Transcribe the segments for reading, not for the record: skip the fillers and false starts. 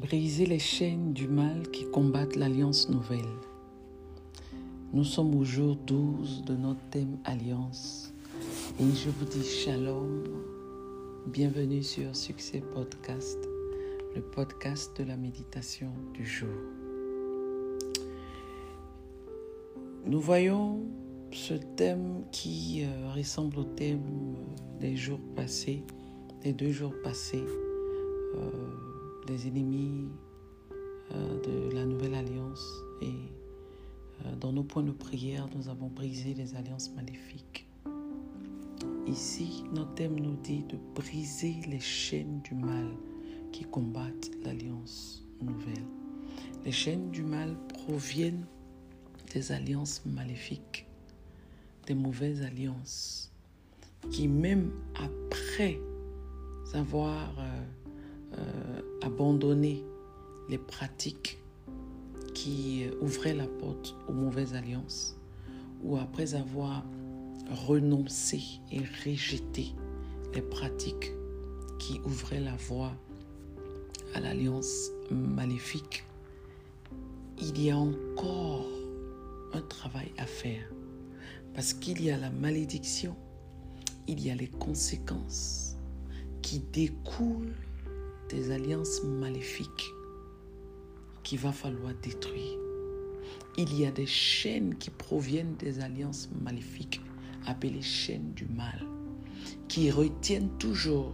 Brisez les chaînes du mal qui combattent l'Alliance nouvelle. Nous sommes au jour 12 de notre thème Alliance et je vous dis Shalom, bienvenue sur Succès Podcast, le podcast de la méditation du jour. Nous voyons ce thème qui ressemble au thème des jours passés, des 2 jours passés, des ennemis de la nouvelle alliance et dans nos points de prière, nous avons brisé les alliances maléfiques. Ici, notre thème nous dit de briser les chaînes du mal qui combattent l'alliance nouvelle. Les chaînes du mal proviennent des alliances maléfiques, des mauvaises alliances qui, même après avoir abandonné les pratiques qui ouvraient la porte aux mauvaises alliances, ou après avoir renoncé et rejeté les pratiques qui ouvraient la voie à l'alliance maléfique, il y a encore un travail à faire. Parce qu'il y a la malédiction, il y a les conséquences qui découlent des alliances maléfiques qu'il va falloir détruire. Il y a des chaînes qui proviennent des alliances maléfiques, appelées chaînes du mal, qui retiennent toujours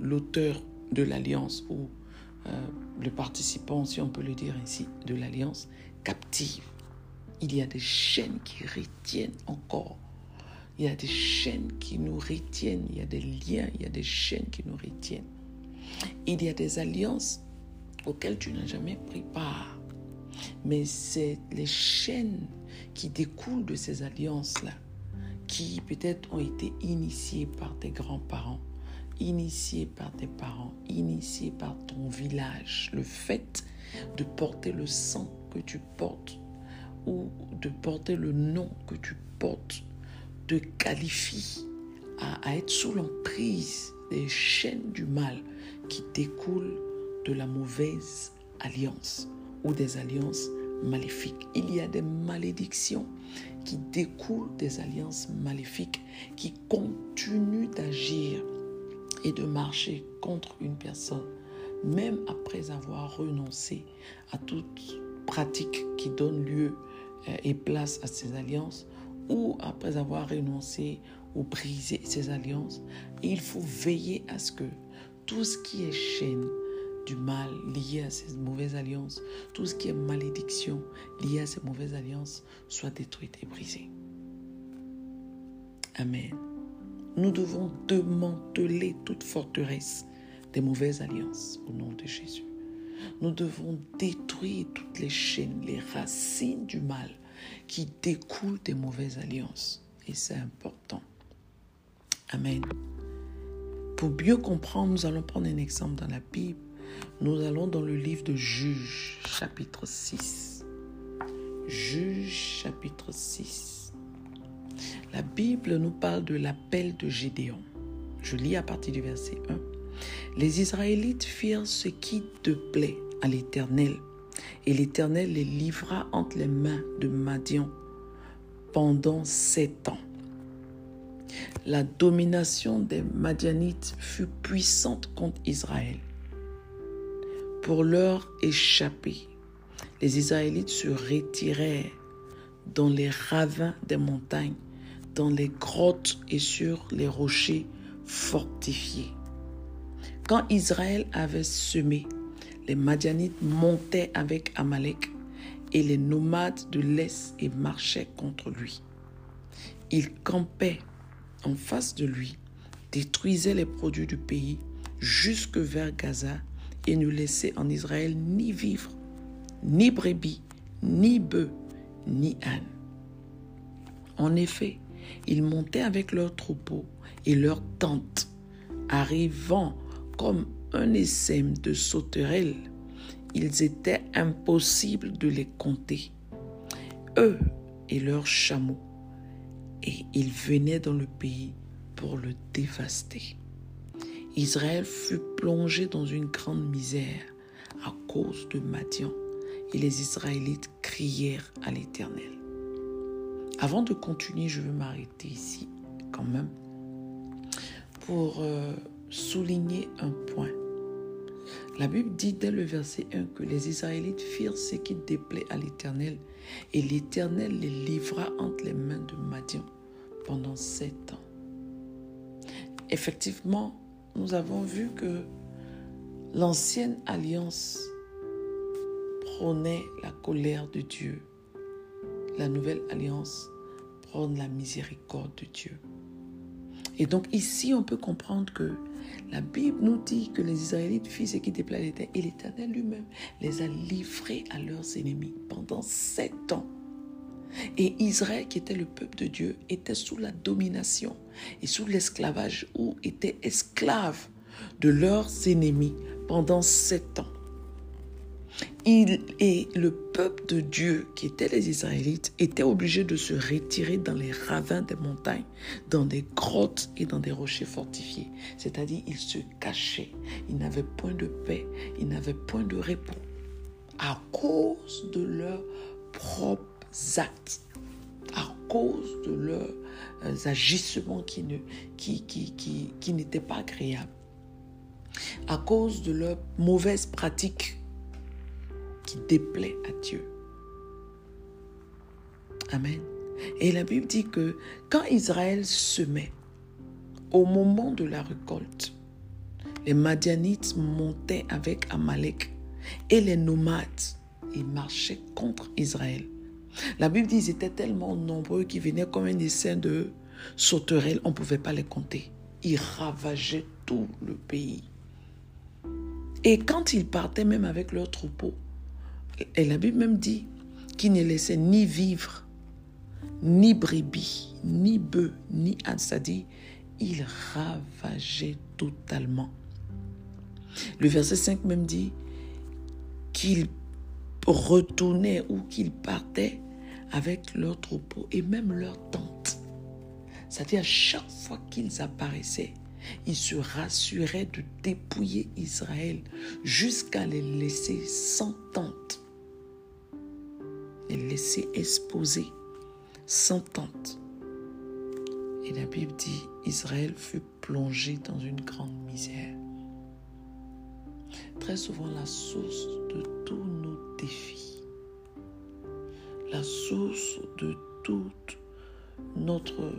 l'auteur de l'alliance ou le participant, si on peut le dire ainsi, de l'alliance captive. Il y a des chaînes qui retiennent encore. Il y a des chaînes qui nous retiennent. Il y a des liens, il y a des chaînes qui nous retiennent. Il y a des alliances auxquelles tu n'as jamais pris part. Mais c'est les chaînes qui découlent de ces alliances-là, qui peut-être ont été initiées par tes grands-parents, initiées par tes parents, initiées par ton village. Le fait de porter le sang que tu portes, ou de porter le nom que tu portes, te qualifie à être sous l'emprise des chaînes du mal qui découlent de la mauvaise alliance ou des alliances maléfiques. Il y a des malédictions qui découlent des alliances maléfiques qui continuent d'agir et de marcher contre une personne, même après avoir renoncé à toute pratique qui donne lieu et place à ces alliances, ou après avoir renoncé ou brisé ces alliances. Il faut veiller à ce que tout ce qui est chaîne du mal lié à ces mauvaises alliances, tout ce qui est malédiction lié à ces mauvaises alliances, soit détruite et brisée. Amen. Nous devons démanteler toute forteresse des mauvaises alliances au nom de Jésus. Nous devons détruire toutes les chaînes, les racines du mal qui découlent des mauvaises alliances. Et c'est important. Amen. Pour mieux comprendre, nous allons prendre un exemple dans la Bible. Nous allons dans le livre de Juges, chapitre 6. Juges, chapitre 6. La Bible nous parle de l'appel de Gédéon. Je lis à partir du verset 1. Les Israélites firent ce qui déplaît à l'Éternel, et l'Éternel les livra entre les mains de Madian pendant 7 ans. La domination des Madianites fut puissante contre Israël. Pour leur échapper, les Israélites se retirèrent dans les ravins des montagnes, dans les grottes et sur les rochers fortifiés. Quand Israël avait semé, les Madianites montaient avec Amalek et les nomades de l'Est et marchaient contre lui. Ils campaient en face de lui, détruisaient les produits du pays jusque vers Gaza et ne laissaient en Israël ni vivres, ni brebis, ni bœufs, ni ânes. En effet, ils montaient avec leurs troupeaux et leurs tentes, arrivant comme un essaim de sauterelles, il était impossible de les compter, eux et leurs chameaux, et ils venaient dans le pays pour le dévaster. Israël fut plongé dans une grande misère à cause de Madian, et les Israélites crièrent à l'Éternel. Avant de continuer, je veux m'arrêter ici quand même pour souligner un point. La Bible dit dès le verset 1 que les Israélites firent ce qui déplaît à l'Éternel et l'Éternel les livra entre les mains de Madian pendant 7 ans. Effectivement, nous avons vu que l'ancienne alliance prônait la colère de Dieu. La nouvelle alliance prône la miséricorde de Dieu. Et donc ici, on peut comprendre que la Bible nous dit que les Israélites firent ce qui déplaît à l'Éternel et l'Éternel lui-même les a livrés à leurs ennemis pendant 7 ans. Et Israël, qui était le peuple de Dieu, était sous la domination et sous l'esclavage ou était esclave de leurs ennemis pendant 7 ans. Et le peuple de Dieu, qui étaient les Israélites, était obligé de se retirer dans les ravins des montagnes, dans des grottes et dans des rochers fortifiés. C'est-à-dire, ils se cachaient. Ils n'avaient point de paix. Ils n'avaient point de repos à cause de leurs propres actes, à cause de leurs agissements qui n'étaient pas agréables, à cause de leurs mauvaises pratiques qui déplaît à Dieu. Amen. Et la Bible dit que quand Israël semait, au moment de la récolte, les Madianites montaient avec Amalek et les nomades, ils marchaient contre Israël. La Bible dit qu'ils étaient tellement nombreux qu'ils venaient comme un essaim de sauterelles, on ne pouvait pas les compter. Ils ravageaient tout le pays. Et quand ils partaient même avec leurs troupeaux, et la Bible même dit qu'il ne laissait ni vivre, ni brebis, ni bœufs, ni ânes. C'est-à-dire, il ravageait totalement. Le verset 5 même dit qu'il retournait ou qu'il partait avec leurs troupeaux et même leurs tentes. C'est-à-dire, à chaque fois qu'ils apparaissaient, ils se rassuraient de dépouiller Israël jusqu'à les laisser sans tente. Les laisser exposés, sans tente. Et la Bible dit, Israël fut plongé dans une grande misère. Très souvent, la source de tous nos défis, la source de toute notre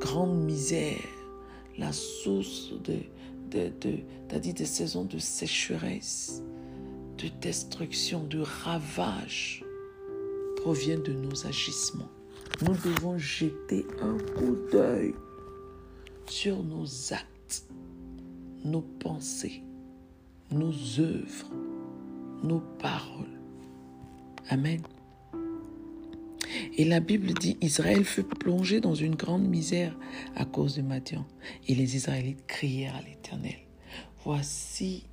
grande misère, la source de saisons de sécheresse, de destruction, de ravage, provient de nos agissements. Nous devons jeter un coup d'œil sur nos actes, nos pensées, nos œuvres, nos paroles. Amen. Et la Bible dit, Israël fut plongé dans une grande misère à cause de Madian. Et les Israélites crièrent à l'Éternel. Voici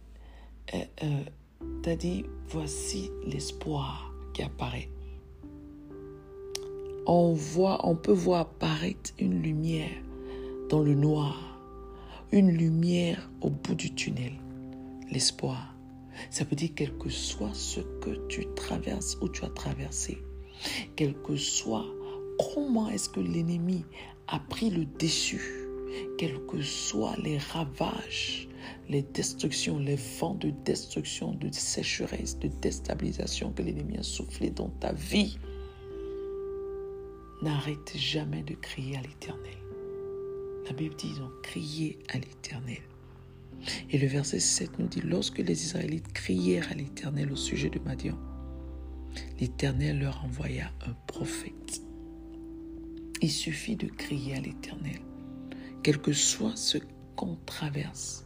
l'espoir qui apparaît. On peut voir apparaître une lumière dans le noir, une lumière au bout du tunnel. L'espoir, ça veut dire quel que soit ce que tu traverses ou tu as traversé, quel que soit comment est-ce que l'ennemi a pris le dessus, quels que soient les ravages, les destructions, les vents de destruction, de sécheresse, de déstabilisation que l'ennemi a soufflé dans ta vie, n'arrête jamais de crier à l'Éternel. La Bible dit, ils ont crié à l'Éternel. Et le verset 7 nous dit, lorsque les Israélites crièrent à l'Éternel au sujet de Madian, l'Éternel leur envoya un prophète. Il suffit de crier à l'Éternel. Quel que soit ce qu'on traverse,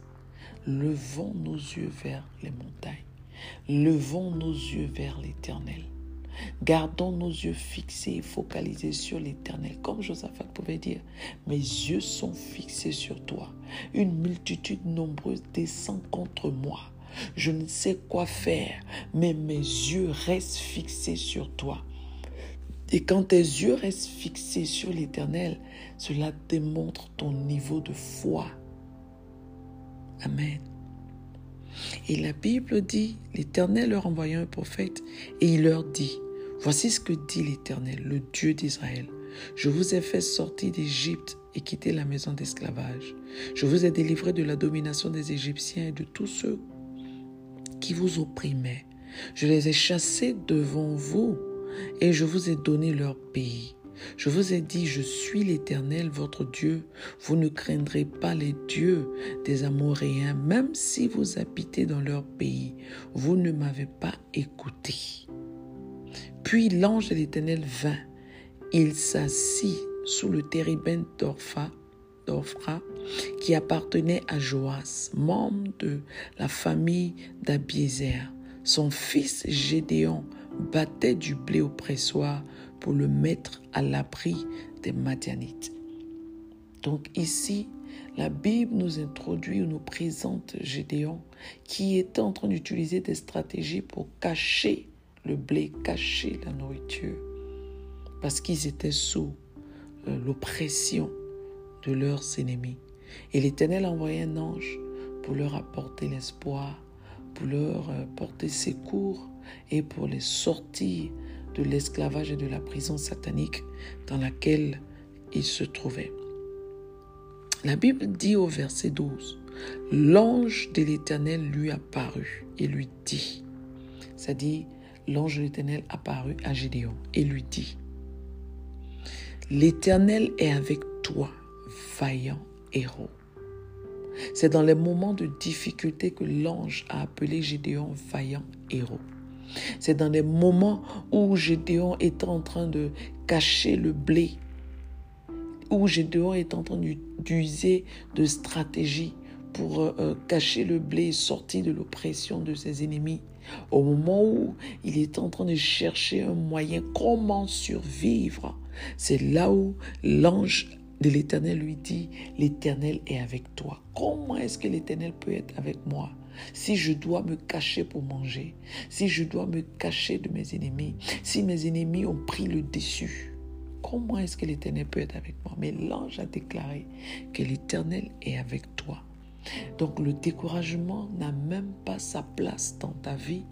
levons nos yeux vers les montagnes. Levons nos yeux vers l'Éternel. Gardons nos yeux fixés et focalisés sur l'Éternel. Comme Josaphat pouvait dire, mes yeux sont fixés sur toi. Une multitude nombreuse descend contre moi. Je ne sais quoi faire, mais mes yeux restent fixés sur toi. Et quand tes yeux restent fixés sur l'Éternel, cela démontre ton niveau de foi. Amen. Et la Bible dit, l'Éternel leur envoya un prophète et il leur dit, « Voici ce que dit l'Éternel, le Dieu d'Israël. Je vous ai fait sortir d'Égypte et quitter la maison d'esclavage. Je vous ai délivré de la domination des Égyptiens et de tous ceux qui vous opprimaient. Je les ai chassés devant vous et je vous ai donné leur pays. Je vous ai dit, je suis l'Éternel, votre Dieu. Vous ne craindrez pas les dieux des Amoréens, même si vous habitez dans leur pays. Vous ne m'avez pas écouté. » Puis l'ange de l'Éternel vint. Il s'assit sous le térébinthe d'Ophra, qui appartenait à Joas, membre de la famille d'Abiézer. Son fils Gédéon battait du blé au pressoir pour le mettre à l'abri des Madianites. Donc ici, la Bible nous introduit ou nous présente Gédéon qui était en train d'utiliser des stratégies pour cacher le blé, cacher la nourriture, parce qu'ils étaient sous l'oppression de leurs ennemis. Et l'Éternel a envoyé un ange pour leur apporter l'espoir, pour leur porter secours et pour les sortir de l'esclavage et de la prison satanique dans laquelle ils se trouvaient. La Bible dit au verset 12, « L'ange de l'Éternel lui apparut et lui dit, » c'est-à-dire l'ange de l'Éternel apparut à Gédéon et lui dit, « L'Éternel est avec toi, vaillant héros. » C'est dans les moments de difficulté que l'ange a appelé Gédéon vaillant héros. C'est dans les moments où Gédéon est en train de cacher le blé, où Gédéon est en train d'user de stratégies pour cacher le blé et sortir de l'oppression de ses ennemis. Au moment où il est en train de chercher un moyen, comment survivre, c'est là où l'ange de l'Éternel lui dit, « L'Éternel est avec toi. » Comment est-ce que l'Éternel peut être avec moi ? Si je dois me cacher pour manger, si je dois me cacher de mes ennemis, si mes ennemis ont pris le dessus, comment est-ce que l'Éternel peut être avec moi ? Mais l'ange a déclaré que l'Éternel est avec toi. Donc le découragement n'a même pas sa place dans ta vie,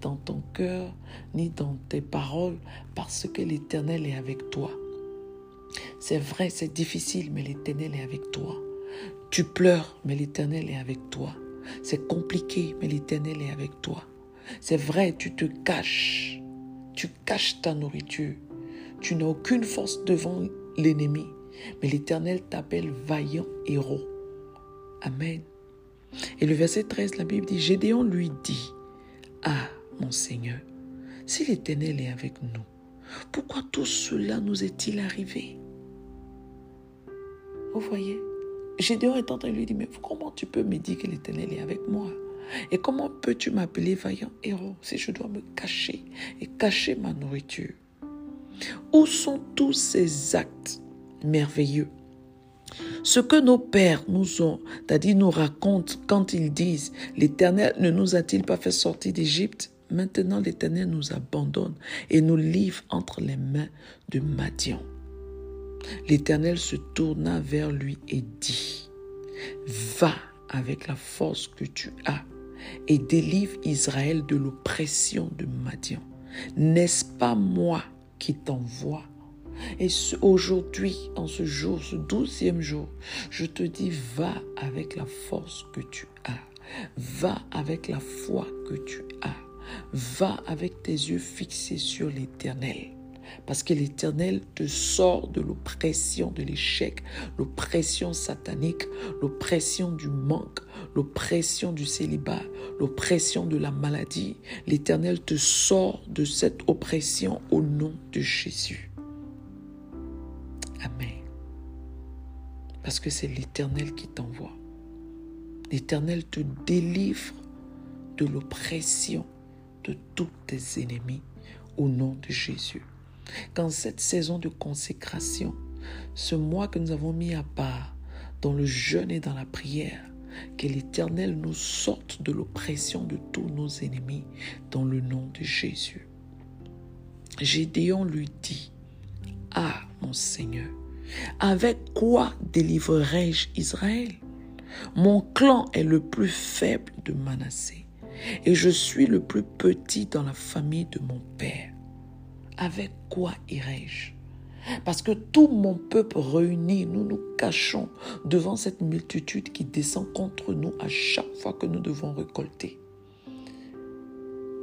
dans ton cœur, ni dans tes paroles, parce que l'Éternel est avec toi. C'est vrai, c'est difficile, mais l'Éternel est avec toi. Tu pleures, mais l'Éternel est avec toi. C'est compliqué, mais l'Éternel est avec toi. C'est vrai, tu te caches. Tu caches ta nourriture. Tu n'as aucune force devant l'ennemi. Mais l'Éternel t'appelle vaillant héros. Amen. Et le verset 13, la Bible dit, « Gédéon lui dit, « Ah, mon Seigneur, si l'Éternel est avec nous, pourquoi tout cela nous est-il arrivé ?» Vous voyez, Gédéon est en train de lui dire, « Mais comment tu peux me dire que l'Éternel est avec moi ? Et comment peux-tu m'appeler vaillant héros si je dois me cacher et cacher ma nourriture ? Où sont tous ces actes merveilleux ? Ce que nos pères nous racontent quand ils disent, « L'Éternel ne nous a-t-il pas fait sortir d'Égypte ? Maintenant l'Éternel nous abandonne et nous livre entre les mains de Madian. » L'Éternel se tourna vers lui et dit, « Va avec la force que tu as et délivre Israël de l'oppression de Madian. N'est-ce pas moi qui t'envoie ? » Et aujourd'hui, en ce jour, ce 12e jour, je te dis, va avec la force que tu as. Va avec la foi que tu as. Va avec tes yeux fixés sur l'Éternel. Parce que l'Éternel te sort de l'oppression de l'échec, l'oppression satanique, l'oppression du manque, l'oppression du célibat, l'oppression de la maladie. L'Éternel te sort de cette oppression au nom de Jésus. Amen. Parce que c'est l'Éternel qui t'envoie. L'Éternel te délivre de l'oppression de tous tes ennemis au nom de Jésus. Qu'en cette saison de consécration, ce mois que nous avons mis à part dans le jeûne et dans la prière, que l'Éternel nous sorte de l'oppression de tous nos ennemis dans le nom de Jésus. Gédéon lui dit, « Ah, mon Seigneur, avec quoi délivrerai-je Israël ? Mon clan est le plus faible de Manassé et je suis le plus petit dans la famille de mon père. Avec quoi irai-je? Parce que tout mon peuple réuni, nous nous cachons devant cette multitude qui descend contre nous à chaque fois que nous devons récolter.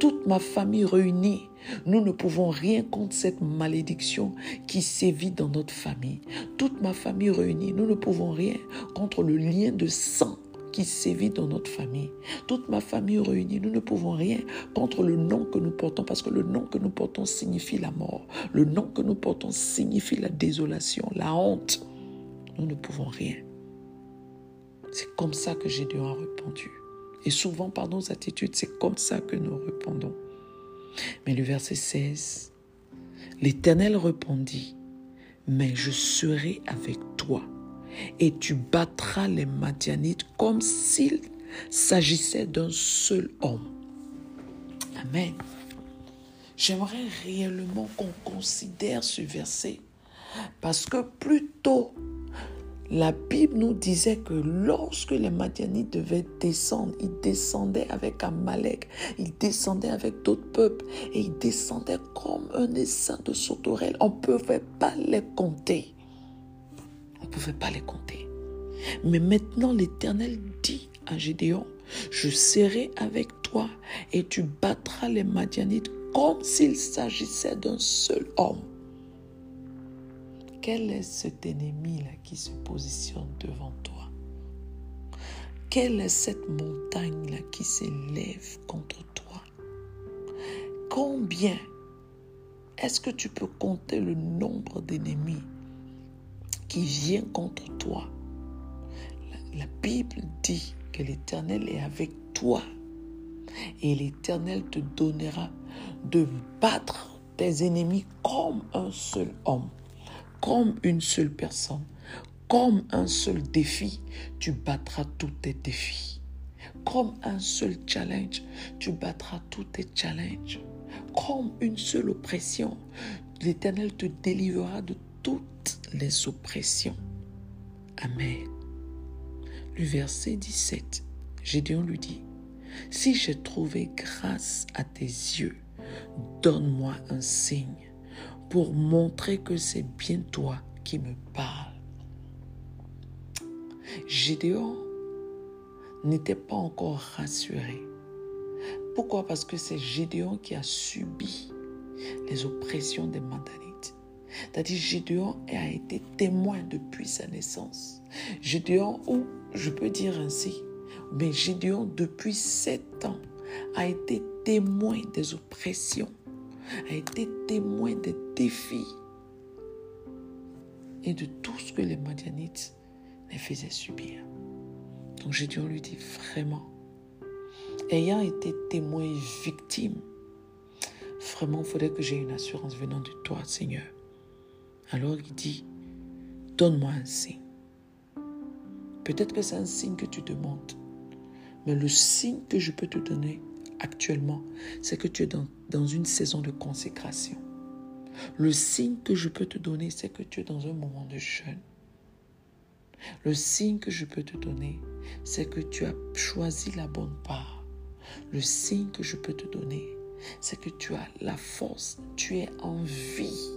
Toute ma famille réunie, nous ne pouvons rien contre cette malédiction qui sévit dans notre famille. Toute ma famille réunie, nous ne pouvons rien contre le lien de sang qui sévit dans notre famille. Toute ma famille réunie, nous ne pouvons rien contre le nom que nous portons, parce que le nom que nous portons signifie la mort. Le nom que nous portons signifie la désolation, la honte. Nous ne pouvons rien. C'est comme ça que Gédéon a répondu. Et souvent, par nos attitudes, c'est comme ça que nous répondons. Mais le verset 16, « L'Éternel répondit, « Mais je serai avec toi. » Et tu battras les Madianites comme s'il s'agissait d'un seul homme. Amen. J'aimerais réellement qu'on considère ce verset, parce que plus tôt, la Bible nous disait que lorsque les Madianites devaient descendre, ils descendaient avec Amalek, ils descendaient avec d'autres peuples et ils descendaient comme un essaim de sauterelles. On ne pouvait pas les compter. On ne pouvait pas les compter. Mais maintenant, l'Éternel dit à Gédéon, « Je serai avec toi et tu battras les Madianites comme s'il s'agissait d'un seul homme. » Quel est cet ennemi-là qui se positionne devant toi? Quelle est cette montagne-là qui s'élève contre toi? Combien est-ce que tu peux compter le nombre d'ennemis qui vient contre toi? La Bible dit que l'Éternel est avec toi et l'Éternel te donnera de battre tes ennemis comme un seul homme, comme une seule personne, comme un seul défi, tu battras tous tes défis. Comme un seul challenge, tu battras tous tes challenges. Comme une seule oppression, l'Éternel te délivrera de toutes les oppressions. Amen. Le verset 17, Gédéon lui dit, « Si j'ai trouvé grâce à tes yeux, donne-moi un signe pour montrer que c'est bien toi qui me parles. » Gédéon n'était pas encore rassuré. Pourquoi? Parce que c'est Gédéon qui a subi les oppressions des Madianites. C'est-à-dire Gédéon a été témoin depuis sa naissance. Gédéon, ou je peux dire ainsi, mais Gédéon depuis 7 ans a été témoin des oppressions, a été témoin des défis et de tout ce que les Madianites les faisaient subir. Donc Gédéon lui dit vraiment, ayant été témoin et victime, vraiment il faudrait que j'aie une assurance venant de toi, Seigneur. Alors il dit, donne-moi un signe. Peut-être que c'est un signe que tu demandes, mais le signe que je peux te donner actuellement, c'est que tu es dans une saison de consécration. Le signe que je peux te donner, c'est que tu es dans un moment de jeûne. Le signe que je peux te donner, c'est que tu as choisi la bonne part. Le signe que je peux te donner, c'est que tu as la force, tu es en vie.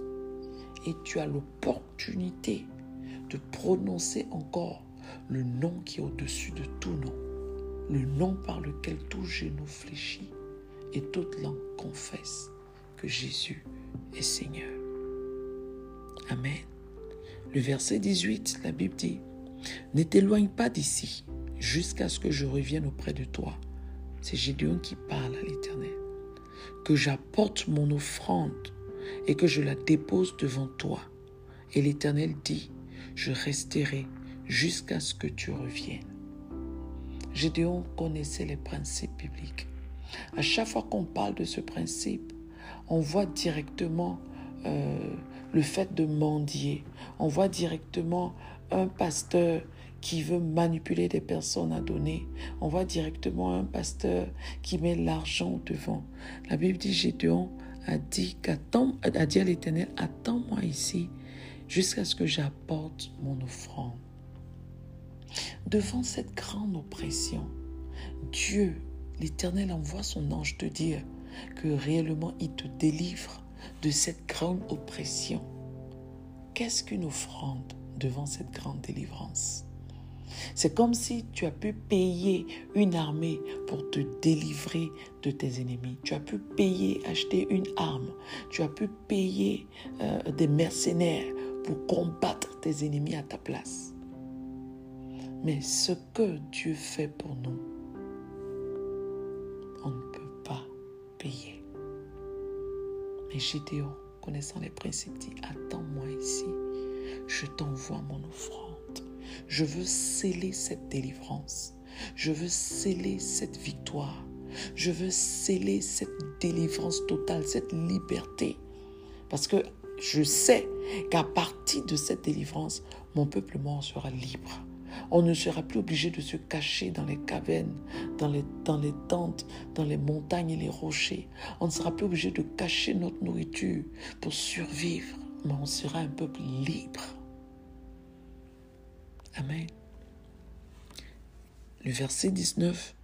Et tu as l'opportunité de prononcer encore le nom qui est au-dessus de tout nom. Le nom par lequel tout genou fléchit et toute langue confesse que Jésus est Seigneur. Amen. Le verset 18, la Bible dit, « Ne t'éloigne pas d'ici jusqu'à ce que je revienne auprès de toi. » C'est Gédéon qui parle à l'Éternel. « Que j'apporte mon offrande et que je la dépose devant toi. » Et l'Éternel dit, « Je resterai jusqu'à ce que tu reviennes. » Gédéon connaissait les principes bibliques. À chaque fois qu'on parle de ce principe, on voit directement le fait de mendier. On voit directement un pasteur qui veut manipuler des personnes à donner. On voit directement un pasteur qui met l'argent devant. La Bible dit, Gédéon a dit à l'Éternel, « Attends-moi ici jusqu'à ce que j'apporte mon offrande. » Devant cette grande oppression, Dieu, l'Éternel, envoie son ange te dire que réellement il te délivre de cette grande oppression. Qu'est-ce qu'une offrande devant cette grande délivrance? C'est comme si tu as pu payer une armée pour te délivrer de tes ennemis. Tu as pu payer, acheter une arme. Tu as pu payer des mercenaires pour combattre tes ennemis à ta place. Mais ce que Dieu fait pour nous, on ne peut pas payer. Mais Gédéon, connaissant les principes, dit : attends-moi ici, je t'envoie mon offrande. Je veux sceller cette délivrance. Je veux sceller cette victoire. Je veux sceller cette délivrance totale, cette liberté. Parce que je sais qu'à partir de cette délivrance, mon peuple mort sera libre. On ne sera plus obligé de se cacher dans les cavernes, dans les tentes, dans les montagnes et les rochers. On ne sera plus obligé de cacher notre nourriture pour survivre. Mais on sera un peuple libre. Amen. Le verset 19,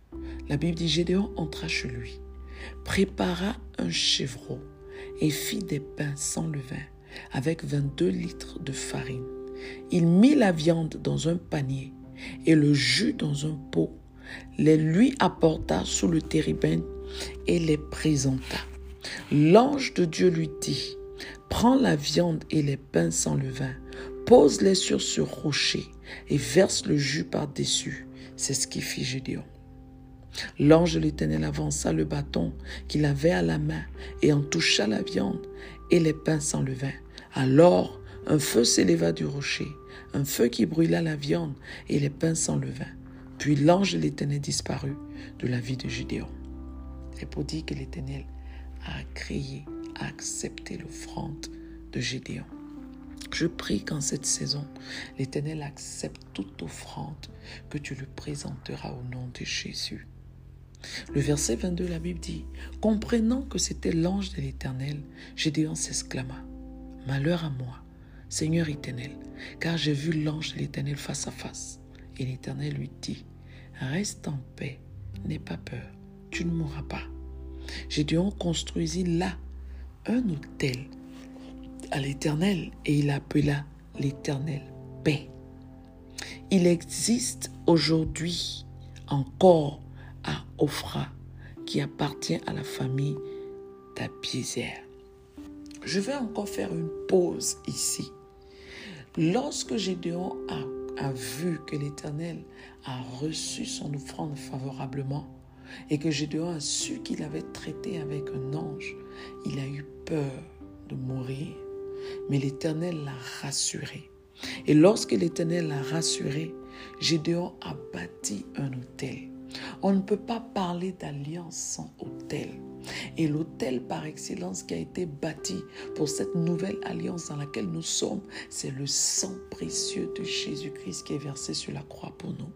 la Bible dit « Gédéon entra chez lui, prépara un chevreau et fit des pains sans levain avec 22 litres de farine. Il mit la viande dans un panier et le jus dans un pot, les lui apporta sous le térébinthe et les présenta. L'ange de Dieu lui dit « Prends la viande et les pains sans levain, pose-les sur ce rocher et verse le jus par-dessus. » C'est ce qu'il fit Gédéon. L'ange de l'Éternel avança le bâton qu'il avait à la main et en toucha la viande et les pains sans levain. Alors, un feu s'éleva du rocher, un feu qui brûla la viande et les pains sans levain. Puis l'ange de l'Éternel disparut de la vie de Gédéon. C'est pour dire que l'Éternel a créé, a accepté l'offrande de Gédéon. Je prie qu'en cette saison, l'Éternel accepte toute offrande que tu lui présenteras au nom de Jésus. Le verset 22, la Bible dit « Comprenant que c'était l'ange de l'Éternel, Gédéon s'exclama « Malheur à moi, Seigneur Éternel, car j'ai vu l'ange de l'Éternel face à face. » Et l'Éternel lui dit « Reste en paix, n'aie pas peur, tu ne mourras pas. » Gédéon construisit là un autel à l'Éternel et il appela l'Éternel paix. Il existe aujourd'hui encore à Ophra qui appartient à la famille d'Abiézer. Je vais encore faire une pause ici. Lorsque Gédéon a vu que l'Éternel a reçu son offrande favorablement et que Gédéon a su qu'il avait traité avec un ange, il a eu peur de mourir. Mais l'Éternel l'a rassuré. Et lorsque l'Éternel l'a rassuré, Gédéon a bâti un autel. On ne peut pas parler d'alliance sans autel. Et l'autel par excellence qui a été bâti pour cette nouvelle alliance dans laquelle nous sommes, c'est le sang précieux de Jésus-Christ qui est versé sur la croix pour nous.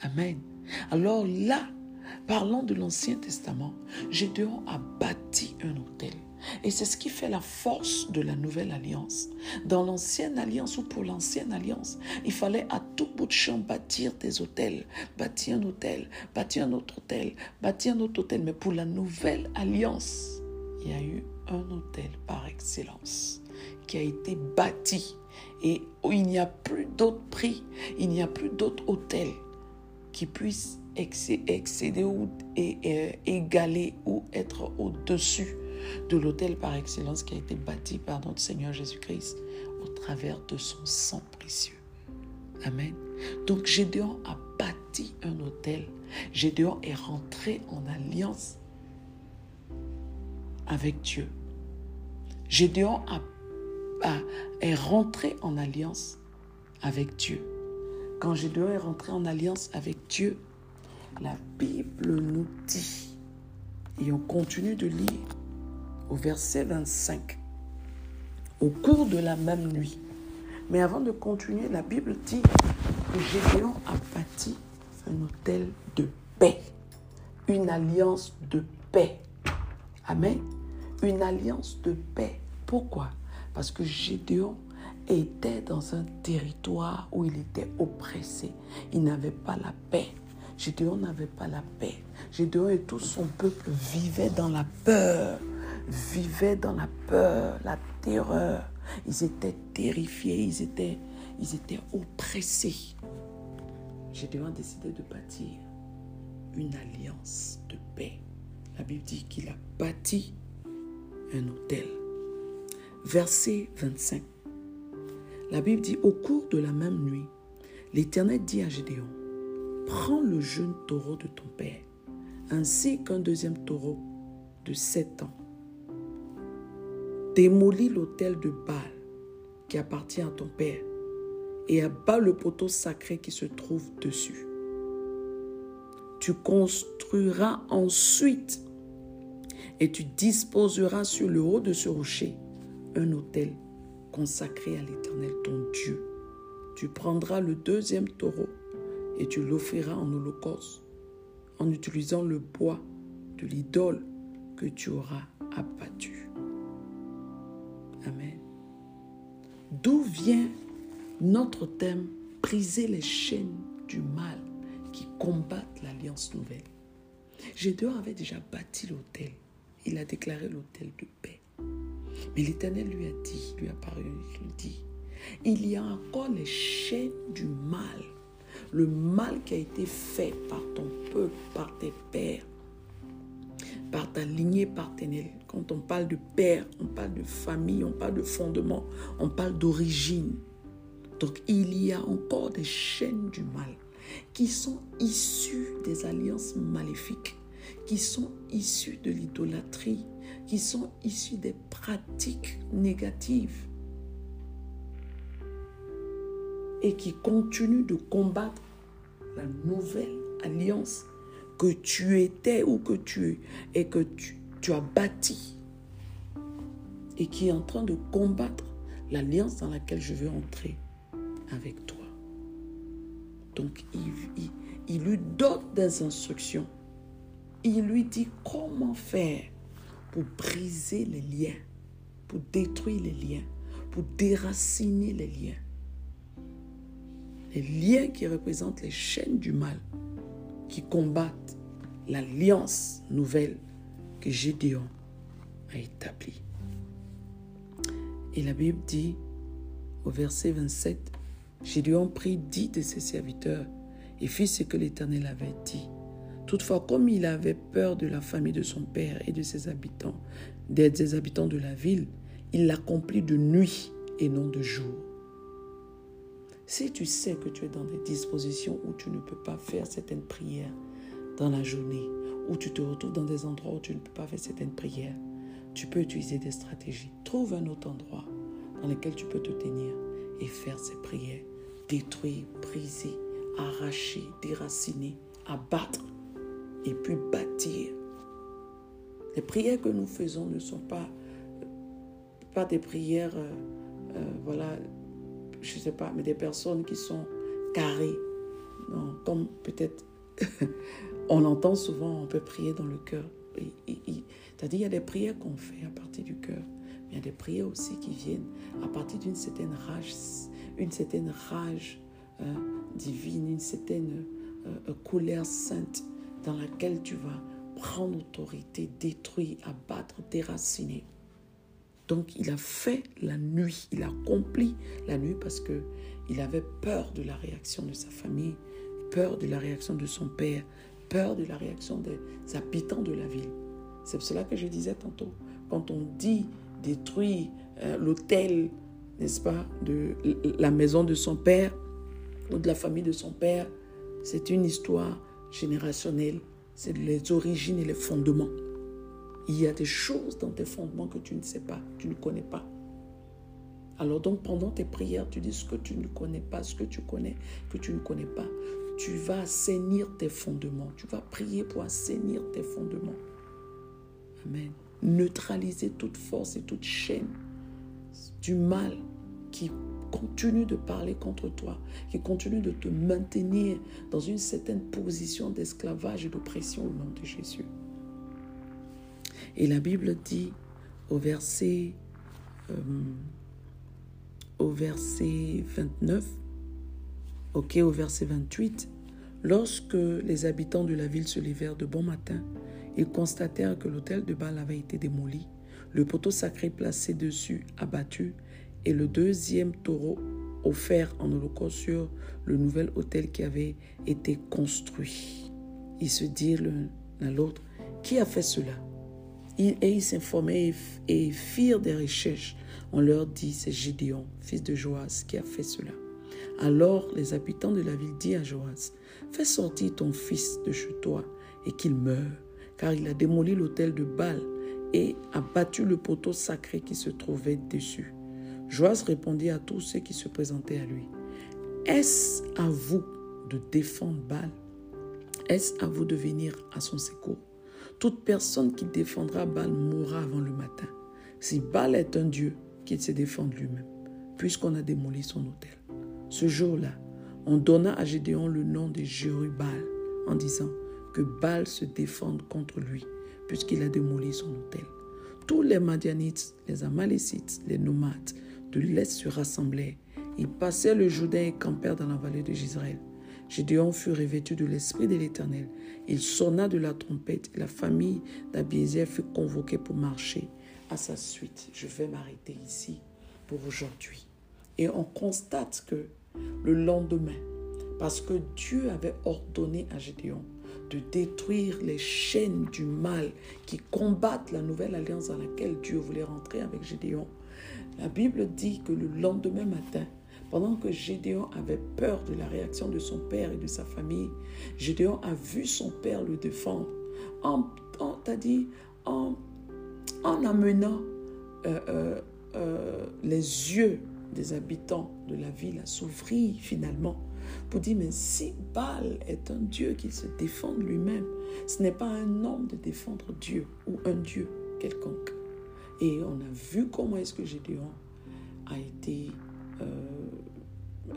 Amen. Alors là, parlant de l'Ancien Testament, Gédéon a bâti un autel. Et c'est ce qui fait la force de la nouvelle alliance. Dans l'ancienne alliance ou pour l'ancienne alliance, il fallait à tout bout de champ bâtir des autels, bâtir un autel, bâtir un autre autel, bâtir un autre autel. Mais pour la nouvelle alliance, il y a eu un autel par excellence qui a été bâti. Et il n'y a plus d'autre prix, il n'y a plus d'autre autel qui puisse excéder ou égaler ou être au-dessus de l'autel par excellence qui a été bâti par notre Seigneur Jésus-Christ au travers de son sang précieux. Amen. Donc Gédéon a bâti un autel. Gédéon est rentré en alliance avec Dieu. Gédéon est rentré en alliance avec Dieu. Quand Gédéon est rentré en alliance avec Dieu, la Bible nous dit, et on continue de lire, au verset 25, au cours de la même nuit. Mais avant de continuer, la Bible dit que Gédéon a bâti un autel de paix, une alliance de paix. Amen. Une alliance de paix. Pourquoi? Parce que Gédéon était dans un territoire où il était oppressé. Il n'avait pas la paix. Gédéon n'avait pas la paix. Gédéon et tout son peuple vivaient dans la peur. La terreur. Ils étaient terrifiés, ils étaient oppressés. Gédéon a décidé de bâtir une alliance de paix. La Bible dit qu'il a bâti un autel. Verset 25. La Bible dit, au cours de la même nuit, l'Éternel dit à Gédéon, prends le jeune taureau de ton père, ainsi qu'un deuxième taureau de 7 ans. Démolis l'autel de Baal qui appartient à ton père et abat le poteau sacré qui se trouve dessus. Tu construiras ensuite et tu disposeras sur le haut de ce rocher un autel consacré à l'Éternel ton Dieu. Tu prendras le deuxième taureau et tu l'offriras en holocauste en utilisant le bois de l'idole que tu auras abattue. Amen. D'où vient notre thème « Briser les chaînes du mal qui combattent l'alliance nouvelle ». Gédéon avait déjà bâti l'autel. Il a déclaré l'autel de paix. Mais l'Éternel lui a dit, il y a encore les chaînes du mal, le mal qui a été fait par ton peuple, par tes pères, par ta lignée paternelle. Quand on parle de père, on parle de famille, on parle de fondement, on parle d'origine. Donc il y a encore des chaînes du mal qui sont issues des alliances maléfiques, qui sont issues de l'idolâtrie, qui sont issues des pratiques négatives et qui continuent de combattre la nouvelle alliance que tu étais ou que tu es et que tu as bâti et qui est en train de combattre l'alliance dans laquelle je veux entrer avec toi. Donc, il lui donne des instructions. Il lui dit comment faire pour briser les liens, pour détruire les liens, pour déraciner les liens. Les liens qui représentent les chaînes du mal qui combattent l'alliance nouvelle que Gédéon a établie. Et la Bible dit au verset 27, Gédéon prit 10 de ses serviteurs et fit ce que l'Éternel avait dit. Toutefois, comme il avait peur de la famille de son père et de ses habitants, des habitants de la ville, il l'accomplit de nuit et non de jour. Si tu sais que tu es dans des dispositions où tu ne peux pas faire certaines prières dans la journée, où tu te retrouves dans des endroits où tu ne peux pas faire certaines prières, tu peux utiliser des stratégies. Trouve un autre endroit dans lequel tu peux te tenir et faire ces prières. Détruire, briser, arracher, déraciner, abattre et puis bâtir. Les prières que nous faisons ne sont pas des prières, je ne sais pas, mais des personnes qui sont carrées. Non, comme peut-être, on l'entend souvent, on peut prier dans le cœur. C'est-à-dire, il y a des prières qu'on fait à partir du cœur. Mais il y a des prières aussi qui viennent à partir d'une certaine rage, divine, une certaine colère sainte dans laquelle tu vas prendre autorité, détruire, abattre, déraciner. Donc, il a fait la nuit, il a accompli la nuit parce qu'il avait peur de la réaction de sa famille, peur de la réaction de son père, peur de la réaction des habitants de la ville. C'est cela que je disais tantôt. Quand on dit détruire l'autel, n'est-ce pas, de la maison de son père ou de la famille de son père, c'est une histoire générationnelle, c'est les origines et les fondements. Il y a des choses dans tes fondements que tu ne sais pas, tu ne connais pas. Alors donc, pendant tes prières, tu dis ce que tu ne connais pas, ce que tu connais, que tu ne connais pas. Tu vas assainir tes fondements. Tu vas prier pour assainir tes fondements. Amen. Neutraliser toute force et toute chaîne du mal qui continue de parler contre toi, qui continue de te maintenir dans une certaine position d'esclavage et d'oppression au nom de Jésus. Et la Bible dit au verset au verset 29, au verset 28, lorsque les habitants de la ville se levèrent de bon matin, ils constatèrent que l'autel de Baal avait été démoli, le poteau sacré placé dessus abattu et le deuxième taureau offert en holocauste sur le nouvel autel qui avait été construit. Ils se dirent l'un à l'autre, qui a fait cela? Ils s'informaient et firent des recherches. On leur dit, c'est Gédéon, fils de Joas, qui a fait cela. Alors les habitants de la ville dirent à Joas, fais sortir ton fils de chez toi et qu'il meure, car il a démoli l'autel de Baal et a battu le poteau sacré qui se trouvait dessus. Joas répondit à tous ceux qui se présentaient à lui, est-ce à vous de défendre Baal? Est-ce à vous de venir à son secours? Toute personne qui défendra Baal mourra avant le matin. Si Baal est un dieu, qu'il se défende lui-même, puisqu'on a démoli son autel. Ce jour-là, on donna à Gédéon le nom de Jérubal, en disant que Baal se défende contre lui, puisqu'il a démoli son autel. Tous les Madianites, les Amalécites, les nomades de l'Est se rassemblèrent. Ils passaient le Jourdain et campèrent dans la vallée de Jisraël. Gédéon fut revêtu de l'esprit de l'Éternel. Il sonna de la trompette et la famille d'Abiézer fut convoquée pour marcher à sa suite. Je vais m'arrêter ici pour aujourd'hui. Et on constate que le lendemain, parce que Dieu avait ordonné à Gédéon de détruire les chaînes du mal qui combattent la nouvelle alliance dans laquelle Dieu voulait rentrer avec Gédéon, la Bible dit que le lendemain matin, pendant que Gédéon avait peur de la réaction de son père et de sa famille, Gédéon a vu son père le défendre en amenant les yeux des habitants de la ville à s'ouvrir finalement pour dire, mais si Baal est un dieu qu'il se défende lui-même, ce n'est pas un homme de défendre Dieu ou un dieu quelconque. Et on a vu comment est-ce que Gédéon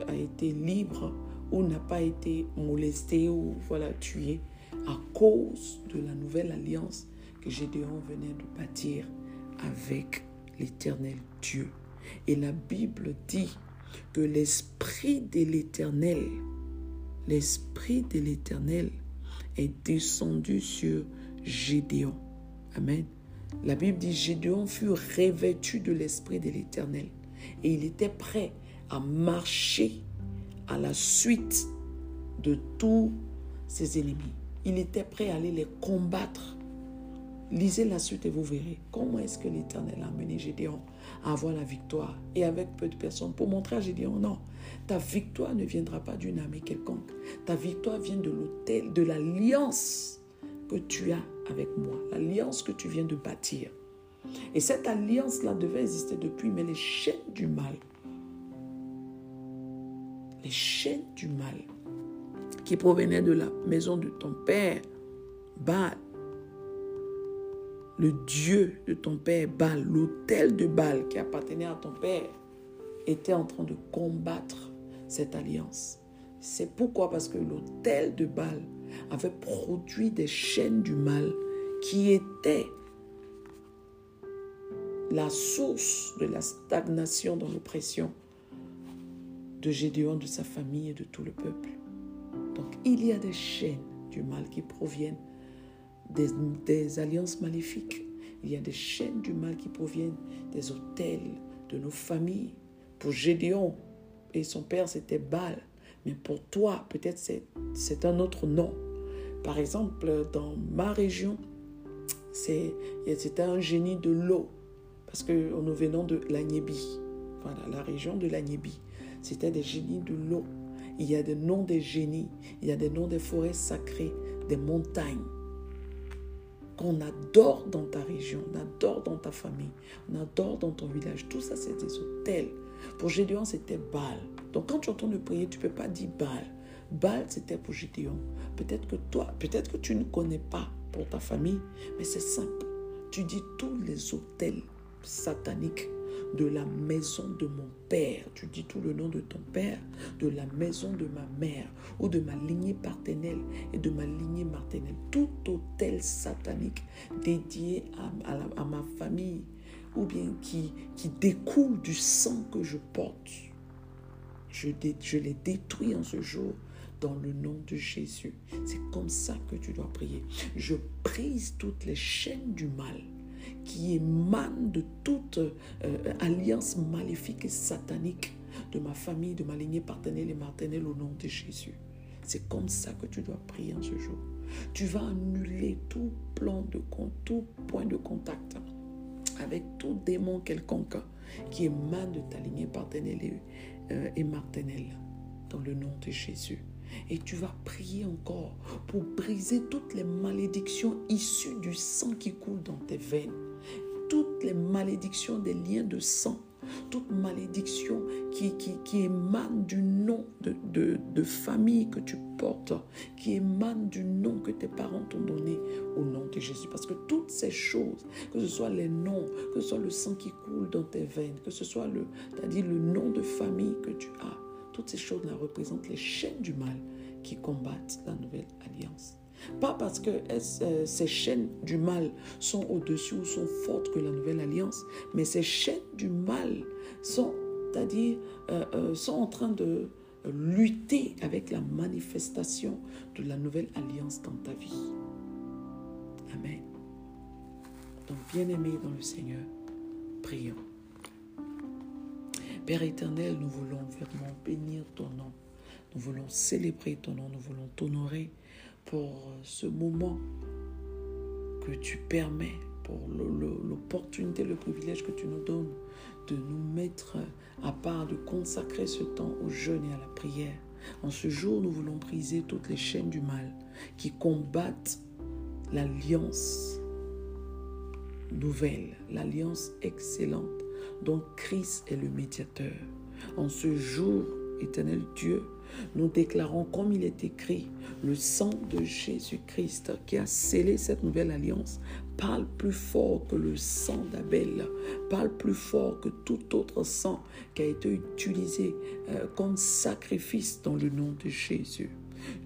a été libre ou n'a pas été molesté ou tué à cause de la nouvelle alliance que Gédéon venait de bâtir avec l'Éternel Dieu. Et la Bible dit que l'Esprit de l'Éternel est descendu sur Gédéon. Amen. La Bible dit Gédéon fut revêtu de l'Esprit de l'Éternel et il était prêt à marcher à la suite de tous ses ennemis. Il était prêt à aller les combattre. Lisez la suite et vous verrez comment est-ce que l'Éternel a amené Gédéon à avoir la victoire et avec peu de personnes pour montrer à Gédéon, non, ta victoire ne viendra pas d'une armée quelconque. Ta victoire vient de l'autel, de l'alliance que tu as avec moi, l'alliance que tu viens de bâtir. Et cette alliance-là devait exister depuis, mais les chaînes du mal qui provenaient de la maison de ton père, Baal, le dieu de ton père, Baal, l'autel de Baal qui appartenait à ton père, était en train de combattre cette alliance. C'est pourquoi, parce que l'autel de Baal avait produit des chaînes du mal qui étaient la source de la stagnation dans l'oppression de Gédéon, de sa famille et de tout le peuple. Donc, il y a des chaînes du mal qui proviennent des alliances maléfiques. Il y a des chaînes du mal qui proviennent des autels de nos familles. Pour Gédéon et son père, c'était Baal. Mais pour toi, peut-être c'est un autre nom. Par exemple, dans ma région, c'était un génie de l'eau parce que nous venons de l'Agnébi. Voilà, la région de l'Agnébi. C'était des génies de l'eau. Il y a des noms des génies. Il y a des noms des forêts sacrées, des montagnes qu'on adore dans ta région, on adore dans ta famille, on adore dans ton village. Tout ça, c'est des autels. Pour Gédéon, c'était Baal. Donc, quand tu entends le prier, tu ne peux pas dire Baal. Baal, c'était pour Gédéon. Peut-être que toi, peut-être que tu ne connais pas pour ta famille, mais c'est simple. Tu dis tous les autels sataniques de la maison de mon père. Tu dis tout le nom de ton père, de la maison de ma mère ou de ma lignée paternelle et de ma lignée maternelle. Tout autel satanique dédié à ma famille ou bien qui découlent du sang que je porte, je les détruis en ce jour dans le nom de Jésus. C'est comme ça que tu dois prier. Je brise toutes les chaînes du mal qui émanent de toute alliance maléfique et satanique de ma famille, de ma lignée paternelle et maternelle au nom de Jésus. C'est comme ça que tu dois prier en ce jour. Tu vas annuler tout plan de compte, tout point de contact avec tout démon quelconque qui émane de ta lignée paternelle et maternelle dans le nom de Jésus. Et tu vas prier encore pour briser toutes les malédictions issues du sang qui coule dans tes veines, toutes les malédictions des liens de sang, toute malédiction qui émane du nom de famille que tu portes, qui émane du nom que tes parents t'ont donné au nom de Jésus. Parce que toutes ces choses, que ce soit les noms, que ce soit le sang qui coule dans tes veines, que ce soit le nom de famille que tu as, toutes ces choses-là représentent les chaînes du mal qui combattent la nouvelle alliance. Pas parce que ces chaînes du mal sont au-dessus ou sont fortes que la nouvelle alliance, mais ces chaînes du mal sont en train de lutter avec la manifestation de la nouvelle alliance dans ta vie. Amen. Donc, bien-aimés dans le Seigneur, prions. Père éternel, nous voulons vraiment bénir ton nom. Nous voulons célébrer ton nom, nous voulons t'honorer pour ce moment que tu permets, pour l'opportunité, le privilège que tu nous donnes de nous mettre à part, de consacrer ce temps au jeûne et à la prière. En ce jour, nous voulons briser toutes les chaînes du mal qui combattent l'alliance nouvelle, l'alliance excellente dont Christ est le médiateur. En ce jour, éternel Dieu, nous déclarons, comme il est écrit, le sang de Jésus-Christ qui a scellé cette nouvelle alliance parle plus fort que le sang d'Abel, parle plus fort que tout autre sang qui a été utilisé comme sacrifice dans le nom de Jésus.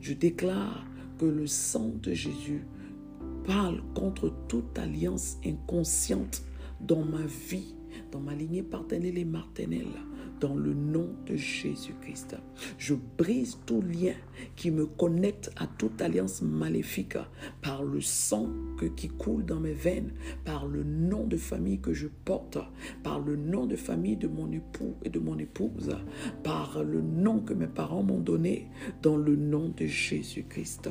Je déclare que le sang de Jésus parle contre toute alliance inconsciente dans ma vie, dans ma lignée paternelle et maternelle. Dans le nom de Jésus-Christ, je brise tout lien qui me connecte à toute alliance maléfique par le sang qui coule dans mes veines, par le nom de famille que je porte, par le nom de famille de mon époux et de mon épouse, par le nom que mes parents m'ont donné, dans le nom de Jésus-Christ.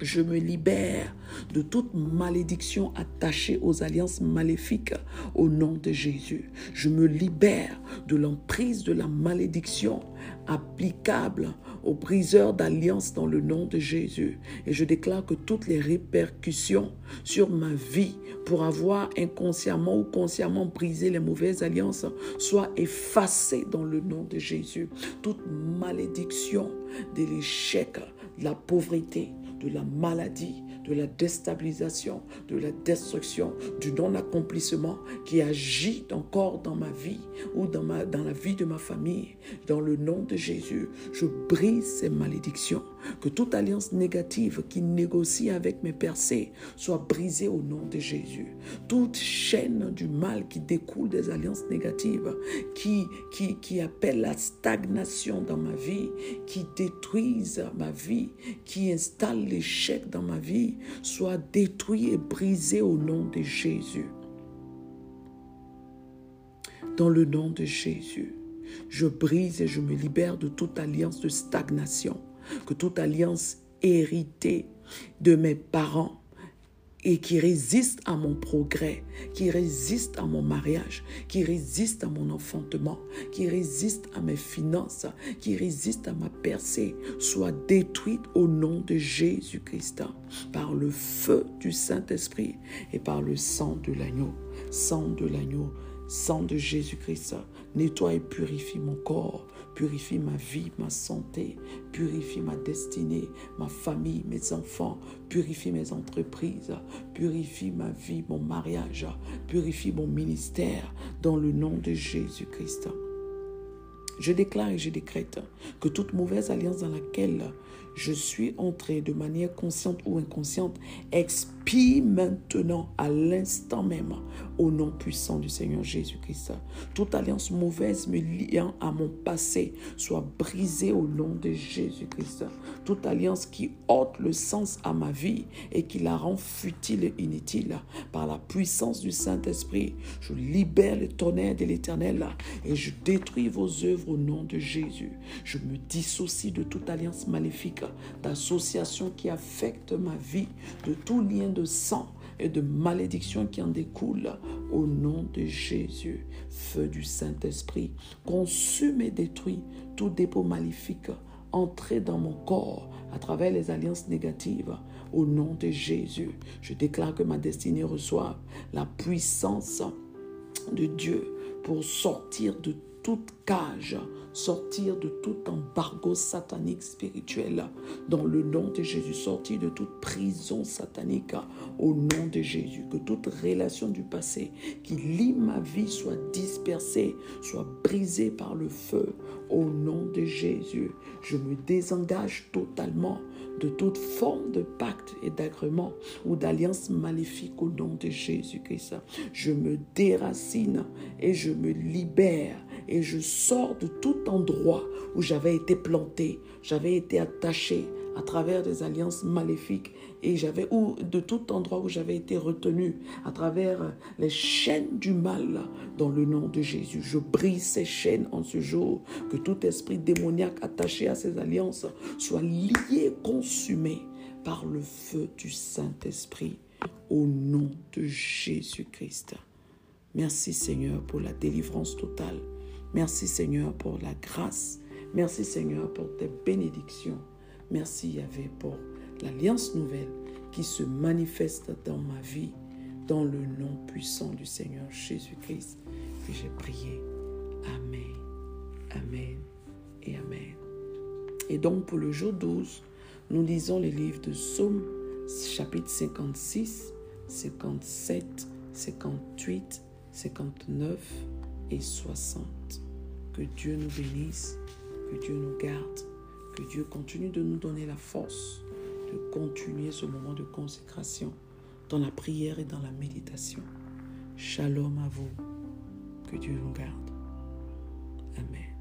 Je me libère de toute malédiction attachée aux alliances maléfiques au nom de Jésus. Je me libère de l'emprise de la malédiction applicable aux briseurs d'alliances dans le nom de Jésus. Et je déclare que toutes les répercussions sur ma vie pour avoir inconsciemment ou consciemment brisé les mauvaises alliances soient effacées dans le nom de Jésus. Toute malédiction de l'échec, de la pauvreté, de la maladie, de la déstabilisation, de la destruction, du non-accomplissement qui agit encore dans ma vie ou dans la vie de ma famille. Dans le nom de Jésus, je brise ces malédictions. Que toute alliance négative qui négocie avec mes percées soit brisée au nom de Jésus. Toute chaîne du mal qui découle des alliances négatives, qui appelle la stagnation dans ma vie, qui détruisent ma vie, qui installe l'échec dans ma vie, soit détruite et brisée au nom de Jésus. Dans le nom de Jésus, je brise et je me libère de toute alliance de stagnation. Que toute alliance héritée de mes parents et qui résiste à mon progrès, qui résiste à mon mariage, qui résiste à mon enfantement, qui résiste à mes finances, qui résiste à ma percée, soit détruite au nom de Jésus-Christ par le feu du Saint-Esprit et par le sang de l'agneau. Sang de l'agneau, sang de Jésus-Christ, nettoie et purifie mon corps. Purifie ma vie, ma santé, purifie ma destinée, ma famille, mes enfants, purifie mes entreprises, purifie ma vie, mon mariage, purifie mon ministère dans le nom de Jésus-Christ. Je déclare et je décrète que toute mauvaise alliance dans laquelle je suis entrée de manière consciente ou inconsciente expire pille maintenant à l'instant même au nom puissant du Seigneur Jésus-Christ. Toute alliance mauvaise me liant à mon passé soit brisée au nom de Jésus-Christ. Toute alliance qui ôte le sens à ma vie et qui la rend futile et inutile, par la puissance du Saint-Esprit, je libère le tonnerre de l'Éternel et je détruis vos œuvres au nom de Jésus. Je me dissocie de toute alliance maléfique, d'association qui affecte ma vie, de tout lien de sang et de malédiction qui en découle. Au nom de Jésus, feu du Saint-Esprit, consume et détruis tout dépôt maléfique entré dans mon corps à travers les alliances négatives. Au nom de Jésus, je déclare que ma destinée reçoit la puissance de Dieu pour sortir de toute cage, sortir de tout embargo satanique spirituel dans le nom de Jésus, sortir de toute prison satanique au nom de Jésus, que toute relation du passé qui lie ma vie soit dispersée, soit brisée par le feu au nom de Jésus. Je me désengage totalement de toute forme de pacte et d'agrément ou d'alliance maléfique au nom de Jésus-Christ. Je me déracine et je me libère et je sors de tout endroit où j'avais été planté, j'avais été attaché à travers des alliances maléfiques et de tout endroit où j'avais été retenu à travers les chaînes du mal dans le nom de Jésus. Je brise ces chaînes en ce jour, que tout esprit démoniaque attaché à ces alliances soit lié, consumé par le feu du Saint-Esprit au nom de Jésus-Christ. Merci Seigneur pour la délivrance totale. Merci Seigneur pour la grâce. Merci Seigneur pour tes bénédictions. Merci Yahvé pour l'alliance nouvelle qui se manifeste dans ma vie, dans le nom puissant du Seigneur Jésus-Christ que j'ai prié. Amen, Amen et Amen. Et donc pour le jour 12, nous lisons les livres de Psaume, chapitre 56, 57, 58, 59 et 60. Que Dieu nous bénisse, que Dieu nous garde, que Dieu continue de nous donner la force de continuer ce moment de consécration dans la prière et dans la méditation. Shalom à vous. Que Dieu vous garde. Amen.